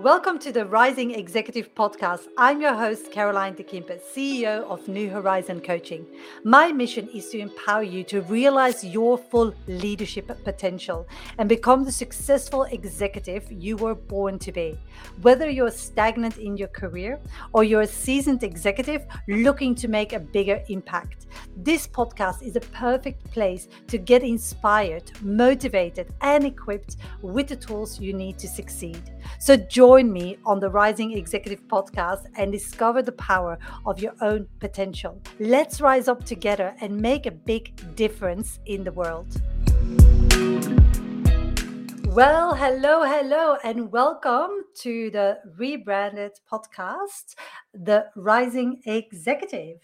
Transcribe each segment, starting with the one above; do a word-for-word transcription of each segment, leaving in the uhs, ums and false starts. Welcome to the Rising Executive Podcast. I'm your host, Caroline De Kimper, C E O of New Horizon Coaching. My mission is to empower you to realize your full leadership potential and become the successful executive you were born to be. Whether you're stagnant in your career or you're a seasoned executive looking to make a bigger impact, this podcast is a perfect place to get inspired, motivated, and equipped with the tools you need to succeed. So join Join me on the Rising Executive Podcast and discover the power of your own potential. Let's rise up together and make a big difference in the world. Well, hello, hello, and welcome to the rebranded podcast, The Rising Executive.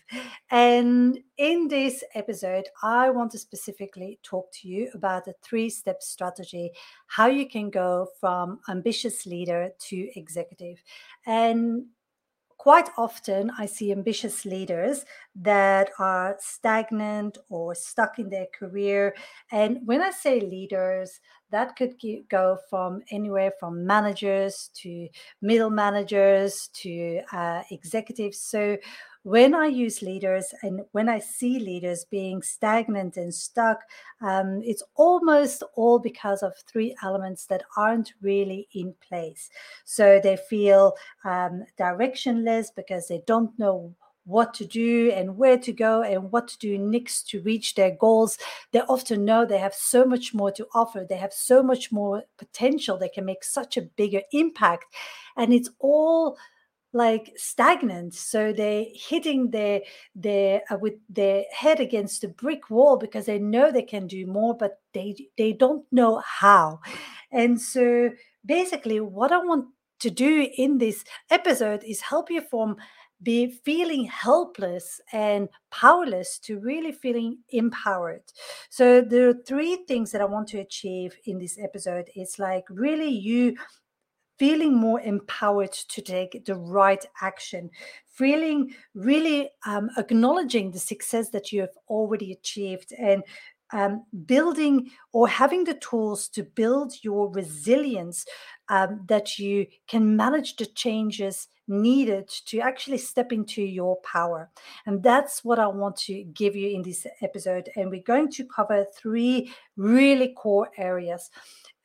And in this episode, I want to specifically talk to you about a three-step strategy, how you can go from ambitious leader to executive. And quite often, I see ambitious leaders that are stagnant or stuck in their career. And when I say leaders, that could go from anywhere from managers to middle managers to uh, executives. So when I use leaders and when I see leaders being stagnant and stuck, um, it's almost all because of three elements that aren't really in place. So they feel um, directionless because they don't know what to do and where to go and what to do next to reach their goals. They often know they have so much more to offer. They have so much more potential. They can make such a bigger impact. And it's all like stagnant, so they're hitting their their uh, with their head against a brick wall because they know they can do more, but they they don't know how. And so basically what I want to do in this episode is help you from be feeling helpless and powerless to really feeling empowered. So there are three things that I want to achieve in this episode. It's like really you feeling more empowered to take the right action, feeling really um, acknowledging the success that you have already achieved, and um, building or having the tools to build your resilience um, that you can manage the changes needed to actually step into your power. And that's what I want to give you in this episode. And we're going to cover three really core areas.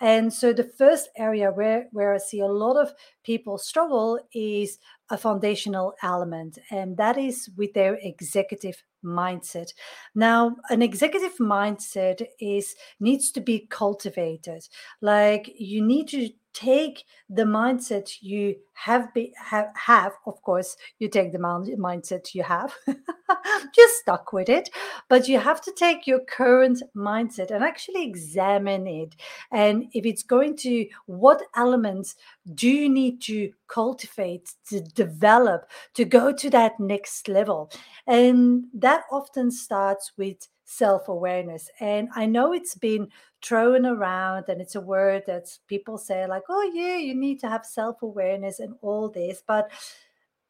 And so the first area where, where I see a lot of people struggle is a foundational element, and that is with their executive mindset. Now, an executive mindset is needs to be cultivated. Like you need to take the mindset you have, be, have, have, of course, you take the mindset you have, you're stuck with it, but you have to take your current mindset and actually examine it. And if it's going to, what elements do you need to cultivate, to develop, to go to that next level? And that often starts with self-awareness. And I know it's been thrown around and it's a word that people say like, oh yeah, you need to have self-awareness and all this, but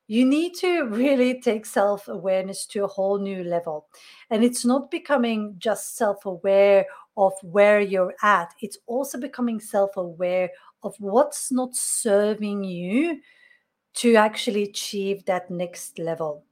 you need to really take self-awareness to a whole new level. And it's not becoming just self-aware of where you're at. It's also becoming self-aware of what's not serving you to actually achieve that next level.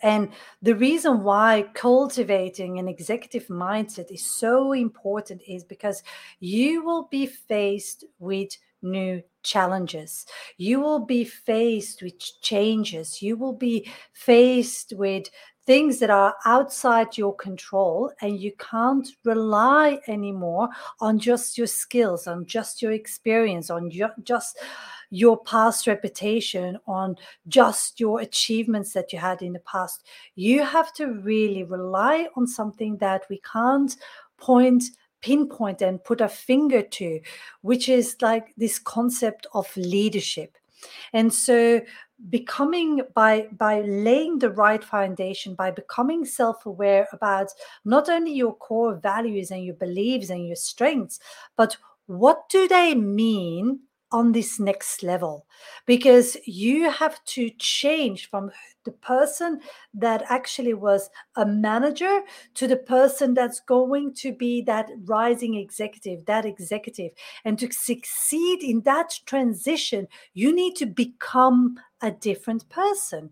And the reason why cultivating an executive mindset is so important is because you will be faced with new challenges. You will be faced with changes. You will be faced with things that are outside your control, and you can't rely anymore on just your skills, on just your experience, on your, just your past reputation, on just your achievements that you had in the past. You have to really rely on something that we can't point pinpoint and put a finger to, which is like this concept of leadership. And so becoming by by laying the right foundation, by becoming self-aware about not only your core values and your beliefs and your strengths, but what do they mean on this next level? Because you have to change from the person that actually was a manager to the person that's going to be that rising executive, that executive. And to succeed in that transition, you need to become a different person.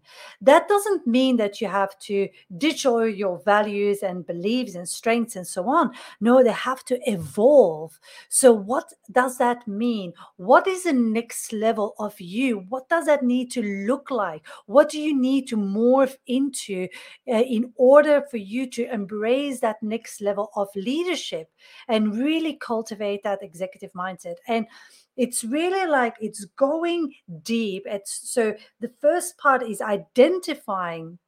That doesn't mean that you have to ditch all your values and beliefs and strengths and so on. No, they have to evolve. So what does that mean? What is the next level of you? What does that need to look like? What do you need to morph into uh, in order for you to embrace that next level of leadership and really cultivate that executive mindset? And it's really like it's going deep. It's, so the first part is identifying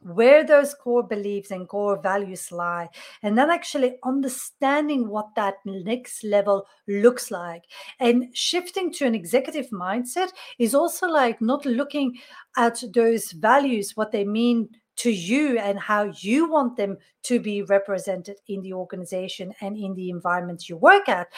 where those core beliefs and core values lie, and then actually understanding what that next level looks like. And shifting to an executive mindset is also like not looking at those values, what they mean to you and how you want them to be represented in the organization and in the environment you work at.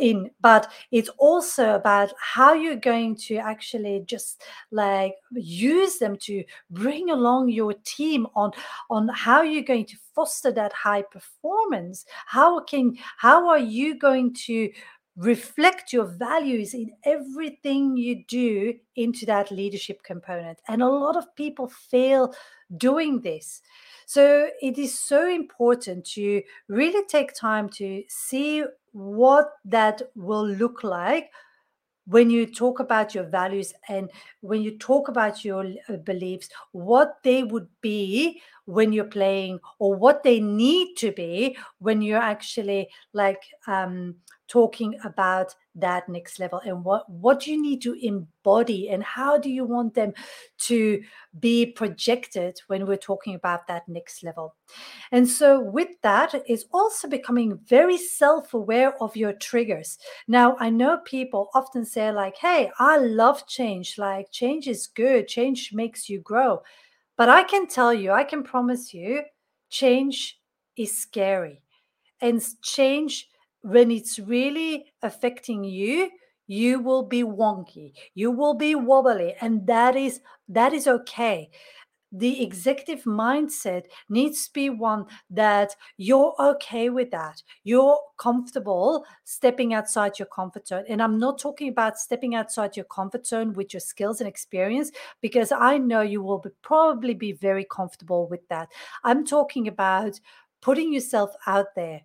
In, but it's also about how you're going to actually just like use them to bring along your team on, on how you're going to foster that high performance. How can, how are you going to reflect your values in everything you do into that leadership component? And a lot of people fail doing this. So it is so important to really take time to see what that will look like when you talk about your values and when you talk about your beliefs, what they would be when you're playing, or what they need to be when you're actually like um talking about that next level, and what, what you need to embody and how do you want them to be projected when we're talking about that next level. And so with that is also becoming very self-aware of your triggers. Now, I know people often say like, hey, I love change. Like change is good. Change makes you grow. But I can tell you, I can promise you, change is scary. And change, when it's really affecting you, you will be wonky, you will be wobbly, and that is that is okay. The executive mindset needs to be one that you're okay with that. You're comfortable stepping outside your comfort zone. And I'm not talking about stepping outside your comfort zone with your skills and experience, because I know you will be, probably be very comfortable with that. I'm talking about putting yourself out there.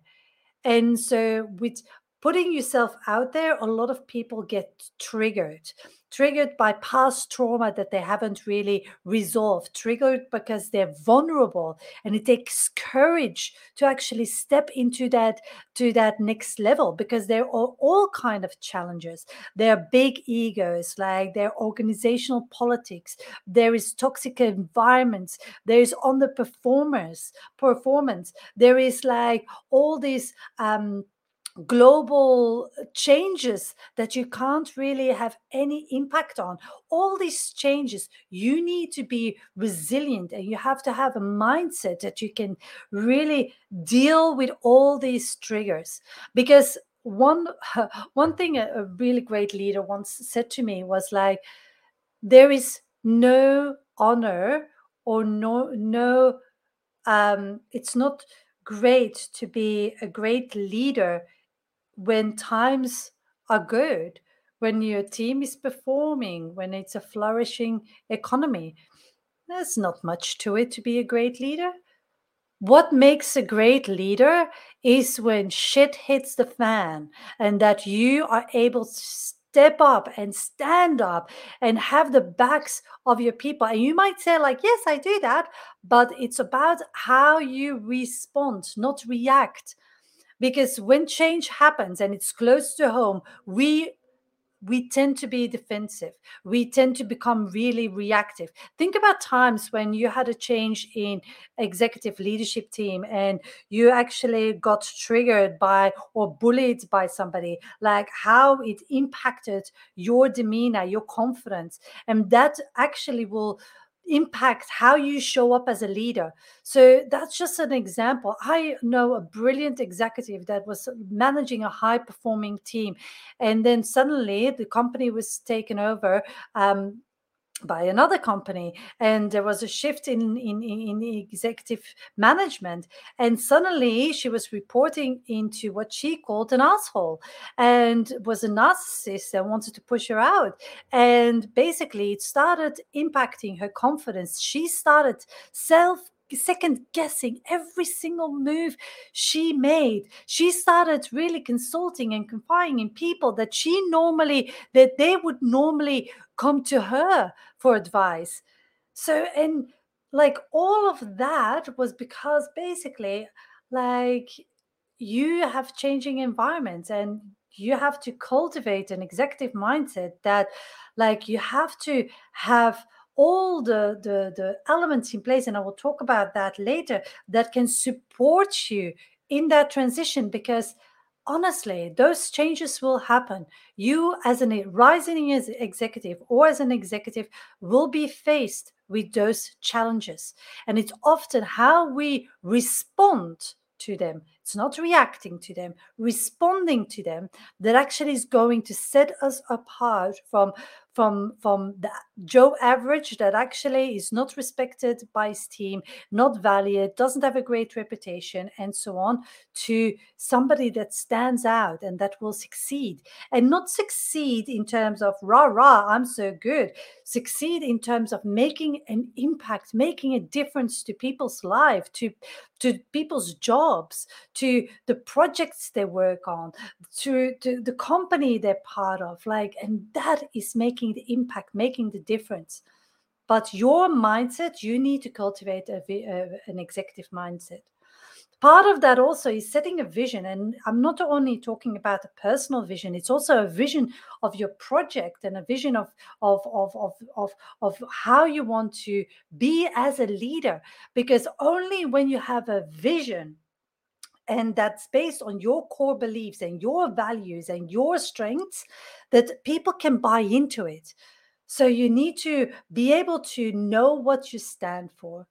And so with putting yourself out there, a lot of people get triggered, triggered by past trauma that they haven't really resolved, triggered because they're vulnerable. And it takes courage to actually step into that, to that next level, because there are all kinds of challenges. There are big egos, like there are organizational politics. There is toxic environments. There is underperformers, performance. There is like all these um, global changes that you can't really have any impact on. All these changes, you need to be resilient, and you have to have a mindset that you can really deal with all these triggers. Because one one thing a, a really great leader once said to me was like, there is no honor or no no um it's not great to be a great leader when times are good, when your team is performing, when it's a flourishing economy. There's not much to it to be a great leader. What makes a great leader is when shit hits the fan, and that you are able to step up and stand up and have the backs of your people. And you might say like, yes, I do that, but it's about how you respond, not react. Because when change happens and it's close to home, we we tend to be defensive. We tend to become really reactive. Think about times when you had a change in executive leadership team and you actually got triggered by or bullied by somebody, like how it impacted your demeanor, your confidence. And that actually will impact how you show up as a leader. So that's just an example. I know a brilliant executive that was managing a high performing team, and then suddenly the company was taken over um by another company, and there was a shift in, in, in executive management, and suddenly she was reporting into what she called an asshole and was a narcissist and wanted to push her out. And basically it started impacting her confidence. She started self second guessing every single move she made. She started really consulting and confiding in people that she normally, that they would normally come to her for advice. So, and like all of that was because basically like you have changing environments and you have to cultivate an executive mindset that like you have to have all the, the, the elements in place, and I will talk about that later, that can support you in that transition, because honestly, those changes will happen. You as a rising executive or as an executive will be faced with those challenges. And it's often how we respond to them. It's not reacting to them, responding to them, that actually is going to set us apart from, from, from the Joe average that actually is not respected by his team, not valued, doesn't have a great reputation, and so on, to somebody that stands out and that will succeed. And not succeed in terms of rah, rah, I'm so good. Succeed in terms of making an impact, making a difference to people's lives, to, to people's jobs, to the projects they work on, to, to the company they're part of, like, and that is making the impact, making the difference. But your mindset, you need to cultivate a, a, an executive mindset. Part of that also is setting a vision, and I'm not only talking about a personal vision, it's also a vision of your project and a vision of, of, of, of, of, of how you want to be as a leader, because only when you have a vision, and that's based on your core beliefs and your values and your strengths, that people can buy into it. So you need to be able to know what you stand for.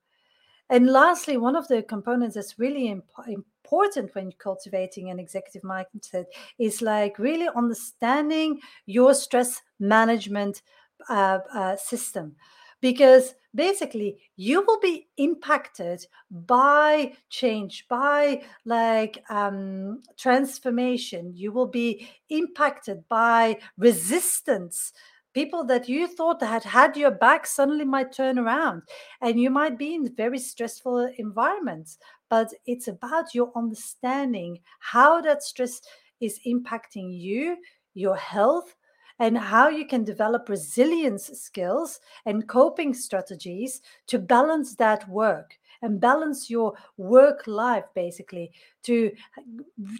And lastly, one of the components that's really imp- important when cultivating an executive mindset is like really understanding your stress management uh, uh, system. Because basically, you will be impacted by change, by like um, transformation. You will be impacted by resistance. People that you thought had had your back suddenly might turn around. And you might be in very stressful environments. But it's about your understanding how that stress is impacting you, your health, and how you can develop resilience skills and coping strategies to balance that work and balance your work life, basically, to,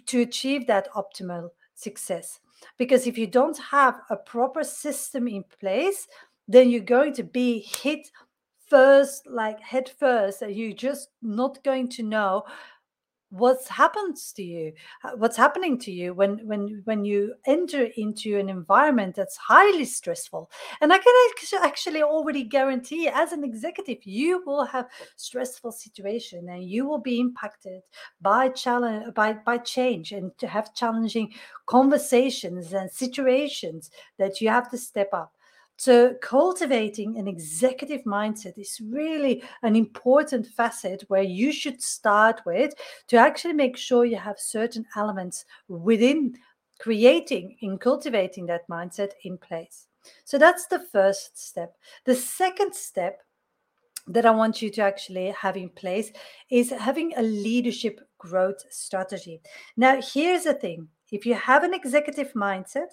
to achieve that optimal success. Because if you don't have a proper system in place, then you're going to be hit first, like head first, and you're just not going to know what's happens to you, what's happening to you when when when you enter into an environment that's highly stressful. And I can actually already guarantee, as an executive, you will have stressful situation and you will be impacted by challenge, by by change, and to have challenging conversations and situations that you have to step up. So cultivating an executive mindset is really an important facet where you should start with to actually make sure you have certain elements within creating and cultivating that mindset in place. So that's the first step. The second step that I want you to actually have in place is having a leadership growth strategy. Now, here's the thing. If you have an executive mindset,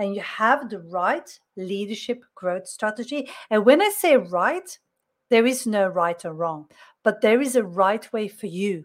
and you have the right leadership growth strategy. And when I say right, there is no right or wrong, but there is a right way for you.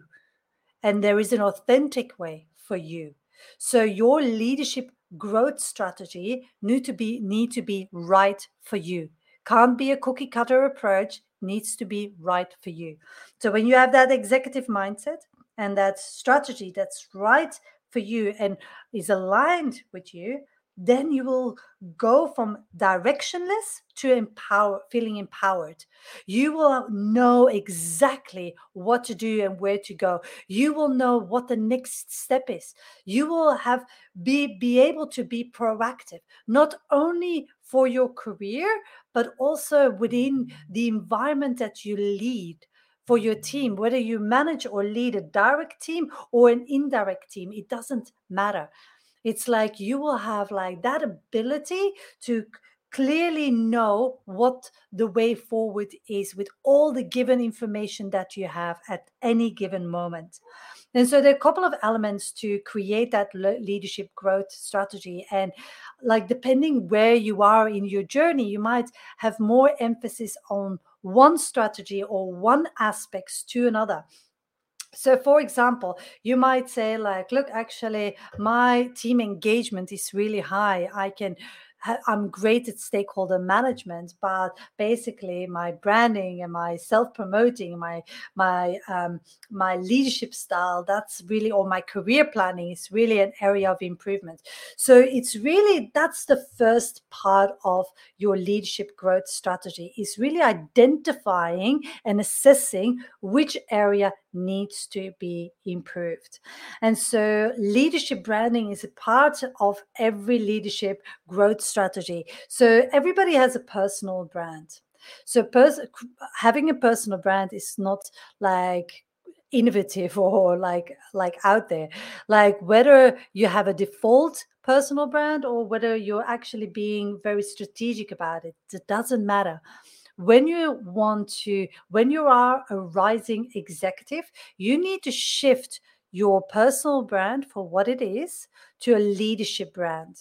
And there is an authentic way for you. So your leadership growth strategy need to be, need to be right for you. Can't be a cookie cutter approach, needs to be right for you. So when you have that executive mindset and that strategy that's right for you and is aligned with you, then you will go from directionless to empower, feeling empowered. You will know exactly what to do and where to go. You will know what the next step is. You will have be, be able to be proactive, not only for your career, but also within the environment that you lead for your team, whether you manage or lead a direct team or an indirect team, it doesn't matter. It's like you will have like that ability to clearly know what the way forward is with all the given information that you have at any given moment. And so there are a couple of elements to create that le- leadership growth strategy. And like, depending where you are in your journey, you might have more emphasis on one strategy or one aspects to another. So, for example, you might say like, look, actually, my team engagement is really high. I can I'm great at stakeholder management, but basically my branding and my self-promoting, my my um, my leadership style, that's really, or my career planning is really an area of improvement. So it's really, that's the first part of your leadership growth strategy, is really identifying and assessing which area needs to be improved. And so leadership branding is a part of every leadership growth strategy. strategy. So everybody has a personal brand. So pers- having a personal brand is not like innovative or like like out there. Like whether you have a default personal brand or whether you're actually being very strategic about it, it doesn't matter. When you want to, when you are a rising executive, you need to shift your personal brand for what it is to a leadership brand.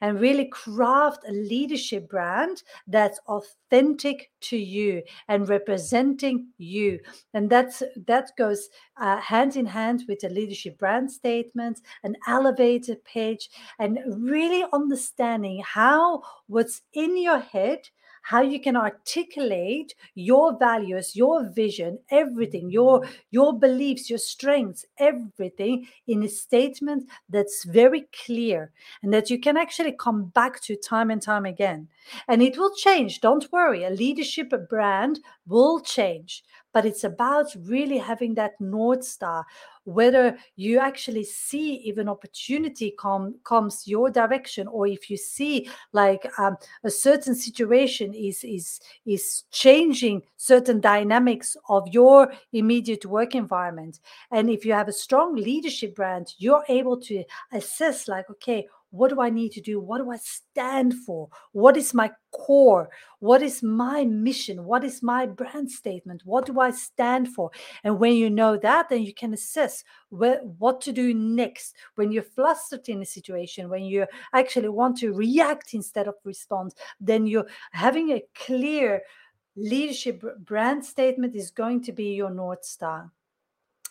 And really craft a leadership brand that's authentic to you and representing you. And that's that goes uh, hand in hand with a leadership brand statement, an elevator pitch, and really understanding how what's in your head, how you can articulate your values, your vision, everything, your, your beliefs, your strengths, everything in a statement that's very clear and that you can actually come back to time and time again. And it will change. Don't worry. A leadership brand will change. But it's about really having that North Star, whether you actually see if an opportunity com- comes your direction, or if you see like um, a certain situation is is is changing certain dynamics of your immediate work environment. And if you have a strong leadership brand, you're able to assess like, okay, what do I need to do? What do I stand for? What is my core? What is my mission? What is my brand statement? What do I stand for? And when you know that, then you can assess where, what to do next. When you're flustered in a situation, when you actually want to react instead of respond, then you're having a clear leadership brand statement is going to be your North Star.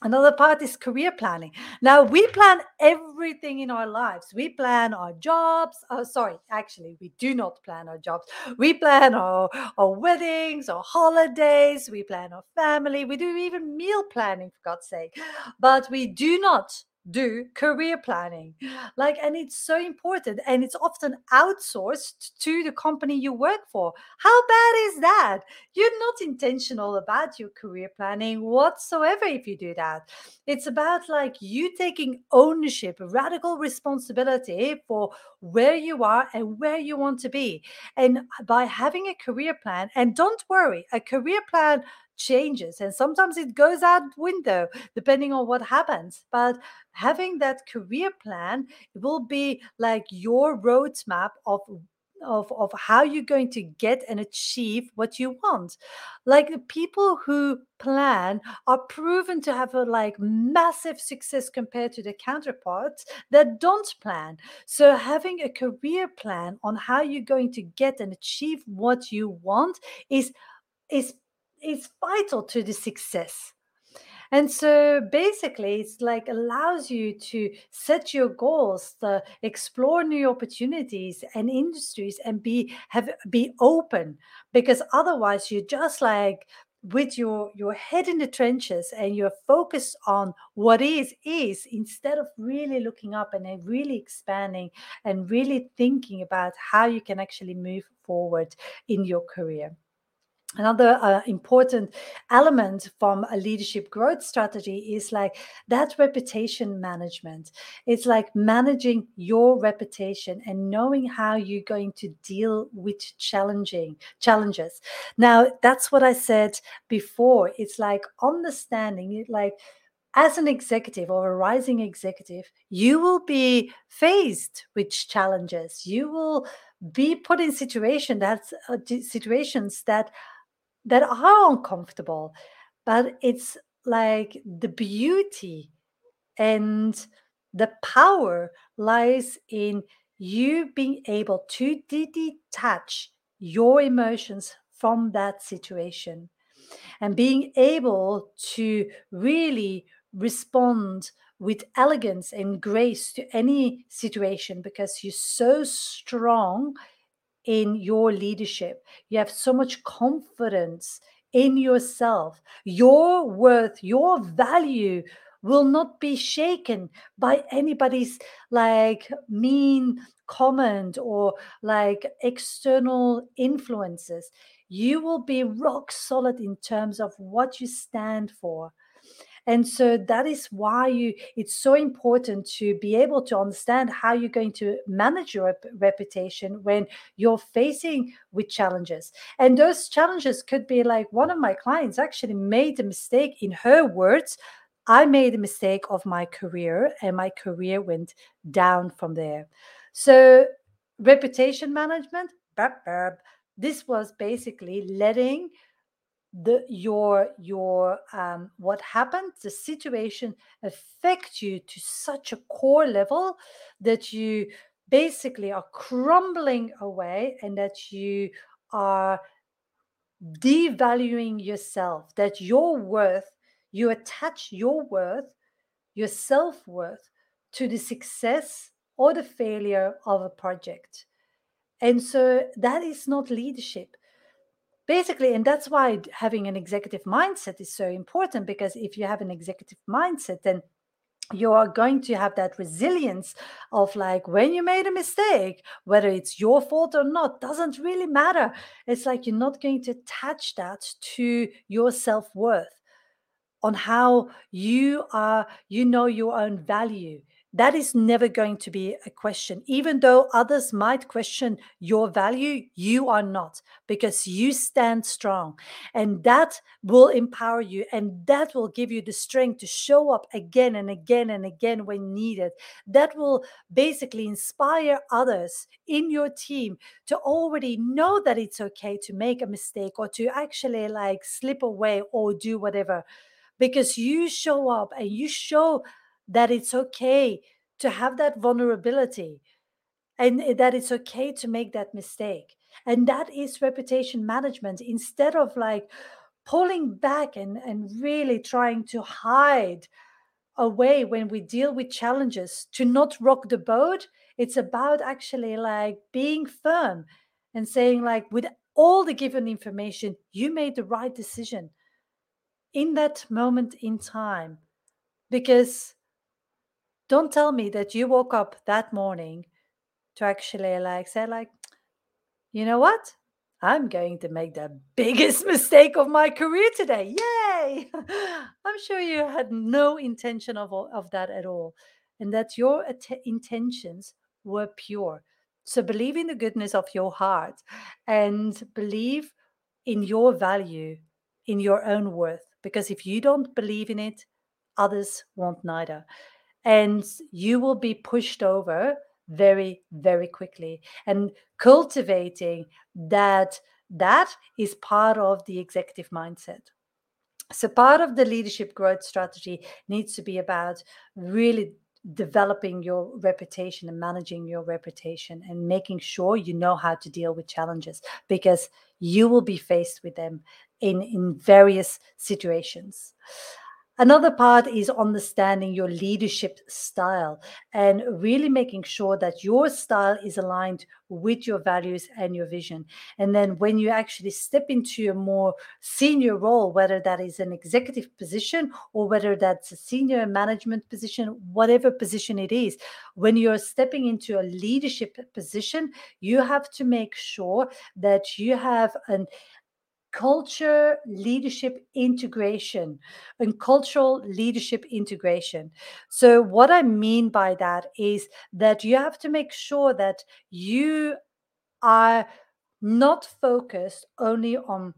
Another part is career planning. Now, we plan everything in our lives. We plan our jobs. Oh, sorry, actually, we do not plan our jobs. We plan our, our weddings, our holidays. We plan our family. We do even meal planning, for God's sake. But we do not do career planning. Like, and it's so important. And it's often outsourced to the company you work for. How bad is that? You're not intentional about your career planning whatsoever if you do that. It's about like you taking ownership, radical responsibility for where you are and where you want to be. And by having a career plan, and don't worry, a career plan changes, and sometimes it goes out window depending on what happens, but having that career plan will be like your roadmap of of of how you're going to get and achieve what you want. Like the people who plan are proven to have a like massive success compared to the counterparts that don't plan. So having a career plan on how you're going to get and achieve what you want is is It's vital to the success. And so basically, it's like allows you to set your goals, to explore new opportunities and industries, and be have be open, because otherwise you're just like with your your head in the trenches and you're focused on what is is instead of really looking up and then really expanding and really thinking about how you can actually move forward in your career. Another uh, important element from a leadership growth strategy is like that reputation management. It's like managing your reputation and knowing how you're going to deal with challenging challenges. Now, that's what I said before. It's like understanding it, like as an executive or a rising executive, you will be faced with challenges. You will be put in situation that's, uh, situations that that are uncomfortable, but it's like the beauty and the power lies in you being able to detach your emotions from that situation and being able to really respond with elegance and grace to any situation, because you're so strong in your leadership. You have so much confidence in yourself. Your worth, your value will not be shaken by anybody's like mean comment or like external influences. You will be rock solid in terms of what you stand for. And so that is why you, it's so important to be able to understand how you're going to manage your rep- reputation when you're facing with challenges. And those challenges could be like, one of my clients actually made a mistake. In her words, I made a mistake of my career, and my career went down from there. So reputation management, burp, burp, this was basically letting the your your um what happened, the situation, affect you to such a core level that you basically are crumbling away and that you are devaluing yourself, that your worth, you attach your worth, your self-worth, to the success or the failure of a project. And so that is not leadership. Basically, and that's why having an executive mindset is so important, because if you have an executive mindset, then you are going to have that resilience of like, when you made a mistake, whether it's your fault or not, doesn't really matter. It's like you're not going to attach that to your self-worth on how you are, you know, your own value. That is never going to be a question. Even though others might question your value, you are not, because you stand strong. And that will empower you, and that will give you the strength to show up again and again and again when needed. That will basically inspire others in your team to already know that it's okay to make a mistake or to actually like slip away or do whatever, because you show up and you show that it's okay to have that vulnerability and that it's okay to make that mistake. And that is reputation management. Instead of like pulling back and, and really trying to hide away when we deal with challenges to not rock the boat, it's about actually like being firm and saying like, with all the given information, you made the right decision in that moment in time. Because don't tell me that you woke up that morning to actually like say like, you know what? I'm going to make the biggest mistake of my career today. Yay! I'm sure you had no intention of, of that at all. And that your att- intentions were pure. So believe in the goodness of your heart and believe in your value, in your own worth. Because if you don't believe in it, others won't neither. And you will be pushed over very, very quickly. And cultivating that, that is part of the executive mindset. So part of the leadership growth strategy needs to be about really developing your reputation and managing your reputation and making sure you know how to deal with challenges, because you will be faced with them in, in various situations. Another part is understanding your leadership style and really making sure that your style is aligned with your values and your vision. And then when you actually step into a more senior role, whether that is an executive position or whether that's a senior management position, whatever position it is, when you're stepping into a leadership position, you have to make sure that you have an culture leadership integration and cultural leadership integration. So what I mean by that is that you have to make sure that you are not focused only on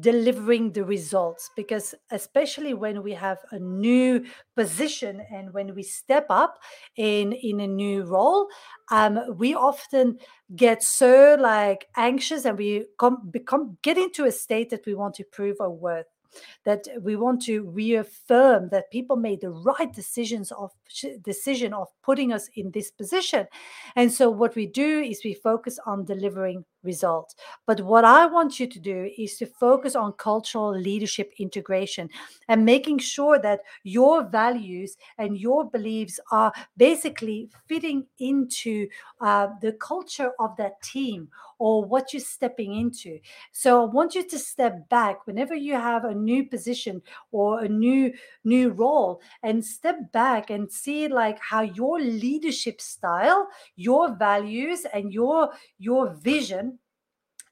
delivering the results, because especially when we have a new position and when we step up in in a new role, um we often get so like anxious, and we come become get into a state that we want to prove our worth, that we want to reaffirm that people made the right decisions of decision of putting us in this position. And so what we do is we focus on delivering results. But what I want you to do is to focus on cultural leadership integration and making sure that your values and your beliefs are basically fitting into uh, the culture of that team or what you're stepping into. So I want you to step back whenever you have a new position or a new new role, and step back and see like how your leadership style, your values and your your vision,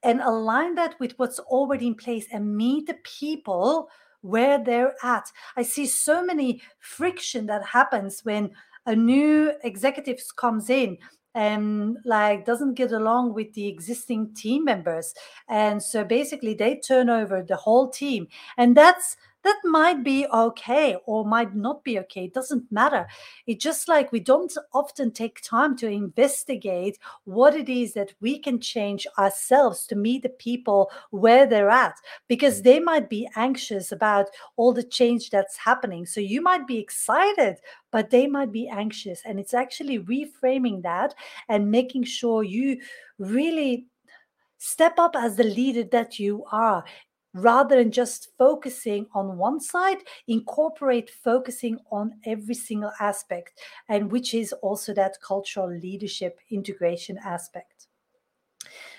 and align that with what's already in place and meet the people where they're at. I see so many friction that happens when a new executive comes in and like doesn't get along with the existing team members, and so basically they turn over the whole team. And that's that might be okay or might not be okay. It doesn't matter. It's just like we don't often take time to investigate what it is that we can change ourselves to meet the people where they're at, because they might be anxious about all the change that's happening. So you might be excited, but they might be anxious. And it's actually reframing that and making sure you really step up as the leader that you are. Rather than just focusing on one side, incorporate focusing on every single aspect, and which is also that cultural leadership integration aspect.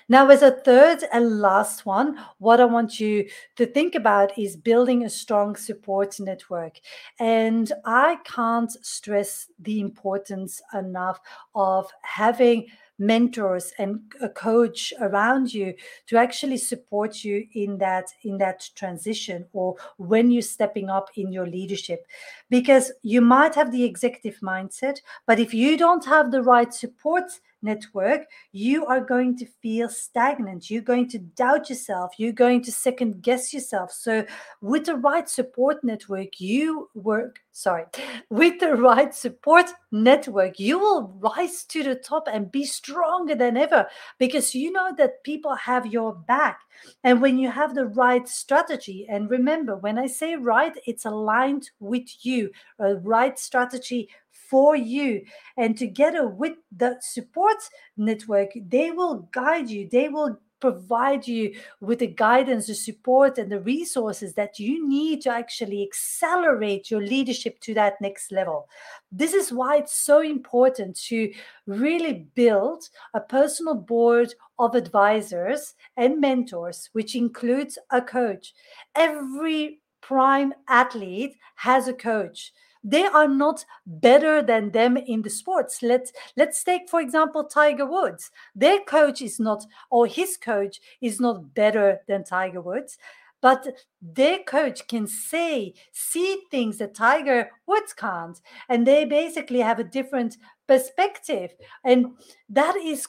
Now, as a third and last one, what I want you to think about is building a strong support network. And I can't stress the importance enough of having mentors and a coach around you to actually support you in that in that transition, or when you're stepping up in your leadership, because you might have the executive mindset, but if you don't have the right support network, you are going to feel stagnant. You're going to doubt yourself. You're going to second guess yourself. So with the right support network, you work, sorry, with the right support network, you will rise to the top and be stronger than ever, because you know that people have your back. And when you have the right strategy, and remember, when I say right, it's aligned with you, a right strategy for you. And together with the support network, they will guide you. They will provide you with the guidance, the support, and the resources that you need to actually accelerate your leadership to that next level. This is why it's so important to really build a personal board of advisors and mentors, which includes a coach. Every prime athlete has a coach. They are not better than them in the sports. Let's let's take, for example, Tiger Woods. Their coach is not, or his coach is not better than Tiger Woods, but their coach can say, see things that Tiger Woods can't. And they basically have a different perspective. And that is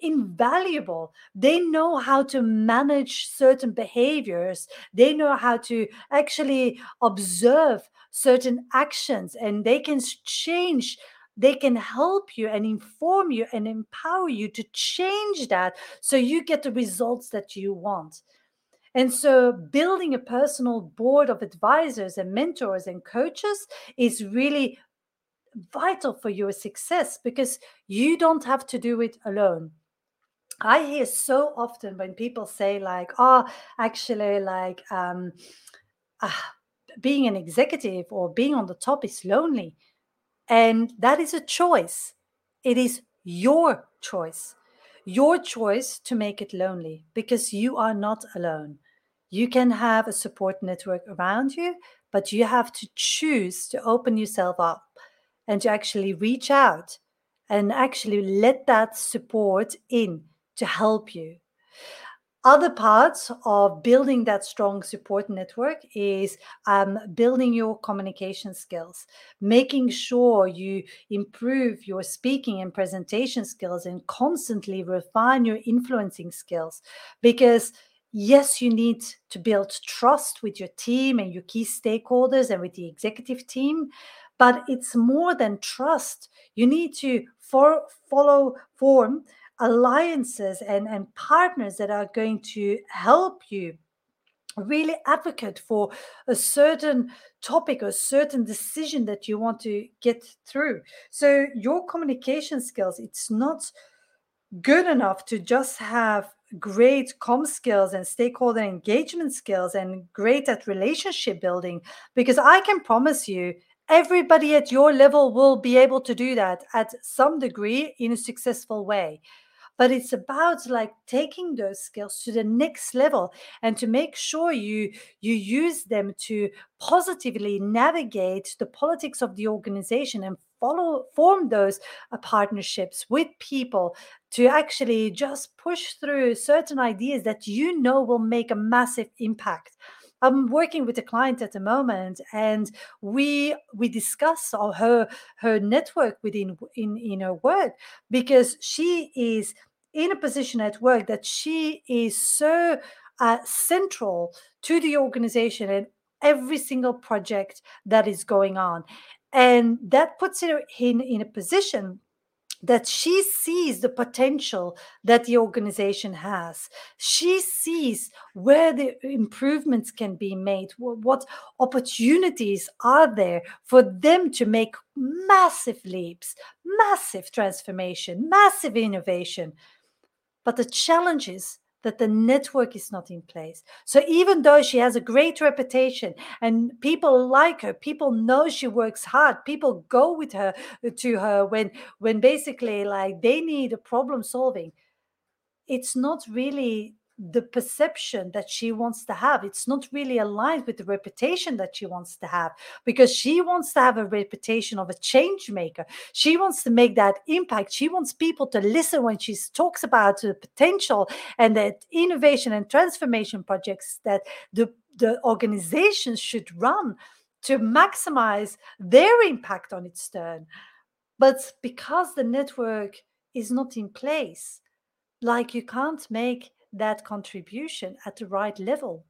invaluable. They know how to manage certain behaviors. They know how to actually observe certain actions, and they can change, they can help you and inform you and empower you to change that, so you get the results that you want. And so building a personal board of advisors and mentors and coaches is really vital for your success, because you don't have to do it alone. I hear so often when people say like, oh, actually like um, uh, being an executive or being on the top is lonely. And that is a choice. It is your choice, your choice to make it lonely, because you are not alone. You can have a support network around you, but you have to choose to open yourself up and to actually reach out and actually let that support in to help you. Other parts of building that strong support network is um, building your communication skills, making sure you improve your speaking and presentation skills and constantly refine your influencing skills. Because yes, you need to build trust with your team and your key stakeholders and with the executive team, but it's more than trust. You need to for, follow, form alliances and, and partners that are going to help you really advocate for a certain topic or a certain decision that you want to get through. So your communication skills, it's not good enough to just have great comm skills and stakeholder engagement skills and great at relationship building, because I can promise you everybody at your level will be able to do that at some degree in a successful way. But it's about like taking those skills to the next level and to make sure you you use them to positively navigate the politics of the organization and follow form those uh, partnerships with people to actually just push through certain ideas that you know will make a massive impact. I'm working with a client at the moment, and we we discuss her her network within in, in her work, because she is in a position at work that she is so uh, central to the organization and every single project that is going on, and that puts her in in a position that she sees the potential that the organization has. She sees where the improvements can be made, what opportunities are there for them to make massive leaps, massive transformation, massive innovation. But the challenge is that the network is not in place. So even though she has a great reputation and people like her, people know she works hard, people go with her to her when when basically like they need a problem solving, it's not really the perception that she wants to have. It's not really aligned with the reputation that she wants to have, because she wants to have a reputation of a change maker. She wants to make that impact. She wants people to listen when she talks about the potential and that innovation and transformation projects that the, the organizations should run to maximize their impact on its turn. But because the network is not in place, like you can't make that contribution at the right level.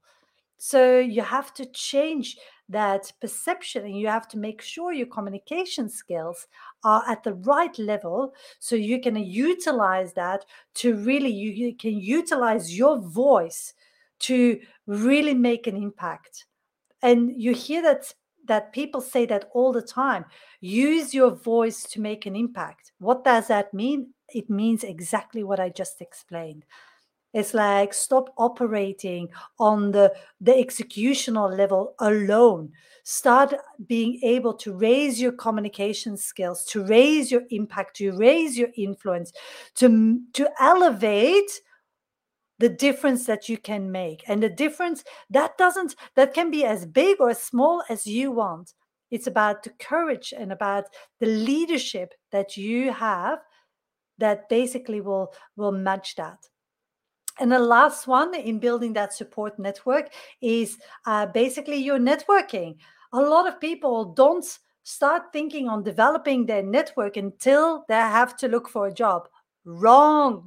So you have to change that perception, and you have to make sure your communication skills are at the right level so you can utilize that to really, you, you can utilize your voice to really make an impact. And you hear that that people say that all the time. Use your voice to make an impact. What does that mean? It means exactly what I just explained. It's like, stop operating on the, the executional level alone. Start being able to raise your communication skills, to raise your impact, to raise your influence, to, to elevate the difference that you can make. And the difference, that doesn't, that can be as big or as small as you want. It's about the courage and about the leadership that you have that basically will, will match that. And the last one in building that support network is uh, basically your networking. A lot of people don't start thinking on developing their network until they have to look for a job. Wrong.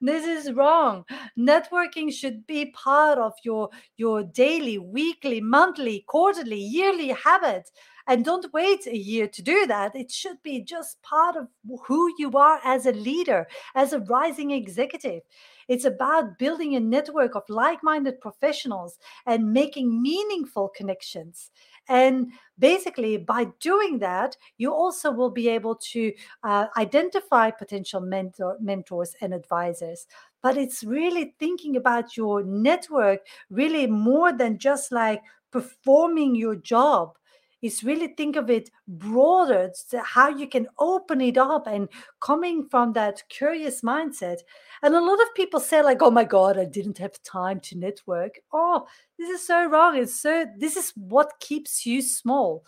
This is wrong. Networking should be part of your, your daily, weekly, monthly, quarterly, yearly habit. And don't wait a year to do that. It should be just part of who you are as a leader, as a rising executive. It's about building a network of like-minded professionals and making meaningful connections. And basically, by doing that, you also will be able to uh, identify potential mentor, mentors and advisors. But it's really thinking about your network really more than just like performing your job. Is really think of it broader, how you can open it up and coming from that curious mindset. And a lot of people say like, oh my God, I didn't have time to network. Oh, this is so wrong. It's so, this is what keeps you small.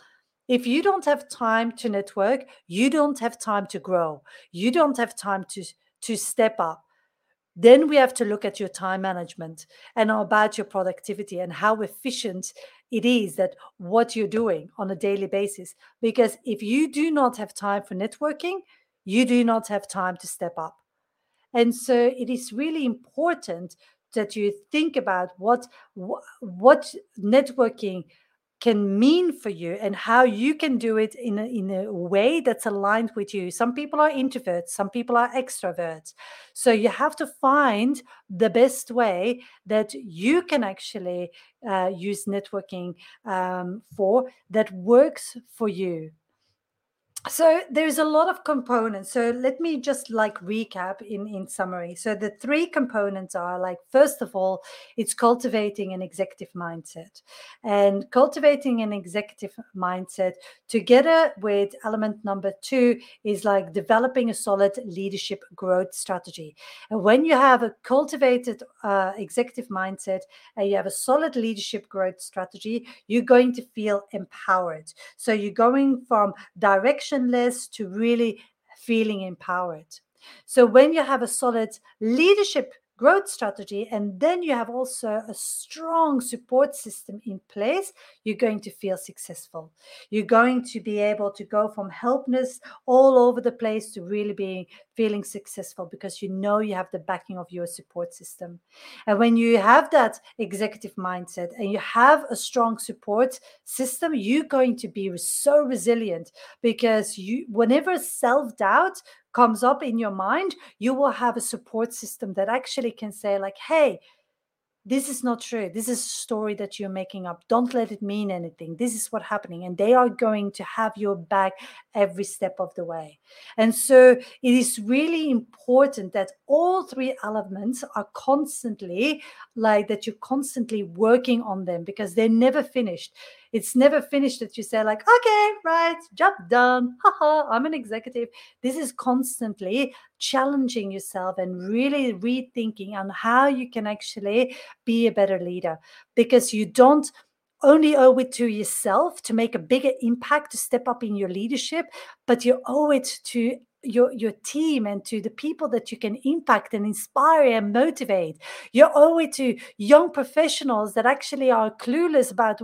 If you don't have time to network, you don't have time to grow. You don't have time to, to step up. Then we have to look at your time management and about your productivity and how efficient it is that what you're doing on a daily basis. Because if you do not have time for networking, you do not have time to step up. And so it is really important that you think about what, what networking can mean for you and how you can do it in a, in a way that's aligned with you. Some people are introverts, some people are extroverts. So you have to find the best way that you can actually uh, use networking um, for that works for you. So there's a lot of components. So let me just like recap in, in summary. So the three components are like, first of all, it's cultivating an executive mindset. And cultivating an executive mindset together with element number two is like developing a solid leadership growth strategy. And when you have a cultivated uh, executive mindset and you have a solid leadership growth strategy, you're going to feel empowered. So you're going from direction less to really feeling empowered. So when you have a solid leadership growth strategy and then you have also a strong support system in place, you're going to feel successful. You're going to be able to go from helplessness all over the place to really being feeling successful because you know you have the backing of your support system. And when you have that executive mindset and you have a strong support system, you're going to be so resilient because you, whenever self-doubt comes up in your mind, you will have a support system that actually can say like, hey, this is not true. This is a story that you're making up. Don't let it mean anything. This is what's happening. And they are going to have your back every step of the way. And so it is really important that all three elements are constantly like that you're constantly working on them because they're never finished. It's never finished that you say like, okay, right, job done. Haha, I'm an executive. This is constantly challenging yourself and really rethinking on how you can actually be a better leader because you don't only owe it to yourself to make a bigger impact, to step up in your leadership, but you owe it to your your team and to the people that you can impact and inspire and motivate. You owe it to young professionals that actually are clueless about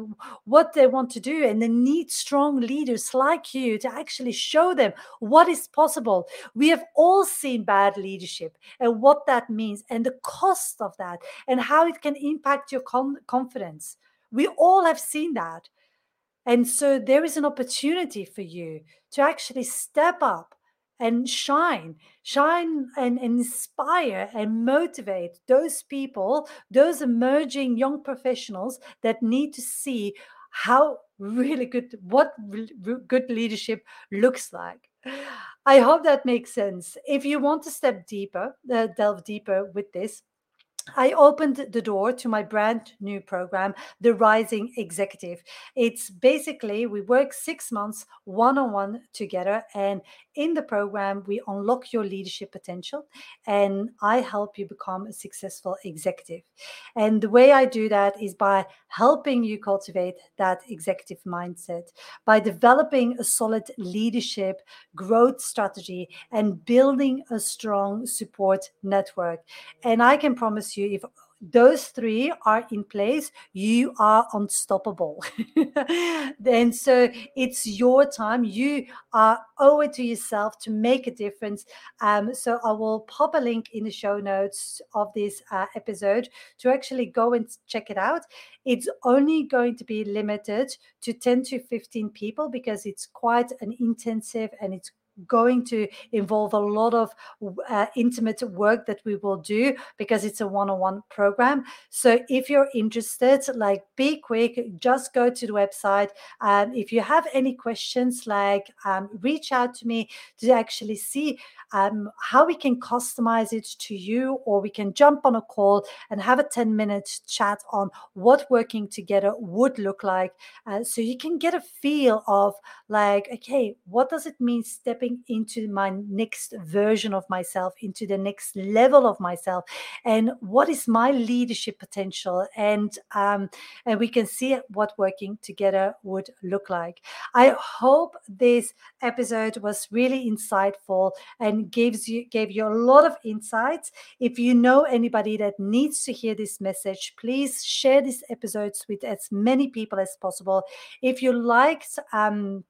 what they want to do and they need strong leaders like you to actually show them what is possible. We have all seen bad leadership and what that means and the cost of that and how it can impact your com- confidence. We all have seen that. And so there is an opportunity for you to actually step up and shine, shine and inspire and motivate those people, those emerging young professionals that need to see how really good, what good leadership looks like. I hope that makes sense. If you want to step deeper, uh, delve deeper with this, I opened the door to my brand new program, The Rising Executive. It's basically, we work six months one-on-one together. And in the program, we unlock your leadership potential and I help you become a successful executive. And the way I do that is by helping you cultivate that executive mindset, by developing a solid leadership growth strategy and building a strong support network. And I can promise you, if those three are in place, you are unstoppable. And so it's your time. You are owe it to yourself to make a difference. Um, so I will pop a link in the show notes of this uh, episode to actually go and check it out. It's only going to be limited to ten to fifteen people because it's quite an intensive and it's going to involve a lot of uh, intimate work that we will do because it's a one-on-one program. So if you're interested, like be quick, just go to the website. Um, if you have any questions, like um, reach out to me to actually see um, how we can customize it to you, or we can jump on a call and have a ten minute chat on what working together would look like. Uh, so you can get a feel of like, okay, what does it mean step stepping into my next version of myself, into the next level of myself, and what is my leadership potential, and um, and we can see what working together would look like. I hope this episode was really insightful and gives you gave you a lot of insights. If you know anybody that needs to hear this message, please share these episodes with as many people as possible. If you liked um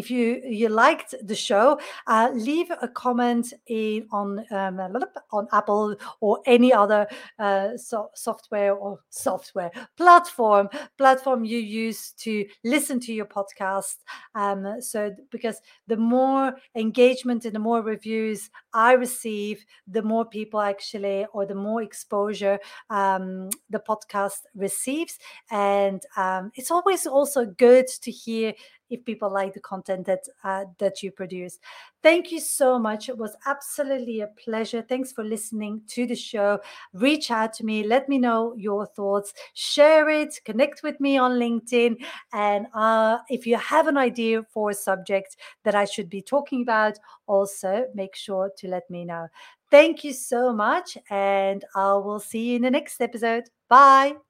If you, you liked the show, uh, leave a comment in, on um, on Apple or any other uh, so- software or software platform platform you use to listen to your podcast. Um, so because the more engagement and the more reviews I receive, the more people actually, or the more exposure um, the podcast receives, and um, it's always also good to hear if people like the content that uh, that you produce. Thank you so much. It was absolutely a pleasure. Thanks for listening to the show. Reach out to me. Let me know your thoughts. Share it. Connect with me on LinkedIn. And uh, if you have an idea for a subject that I should be talking about, also make sure to let me know. Thank you so much. And I will see you in the next episode. Bye.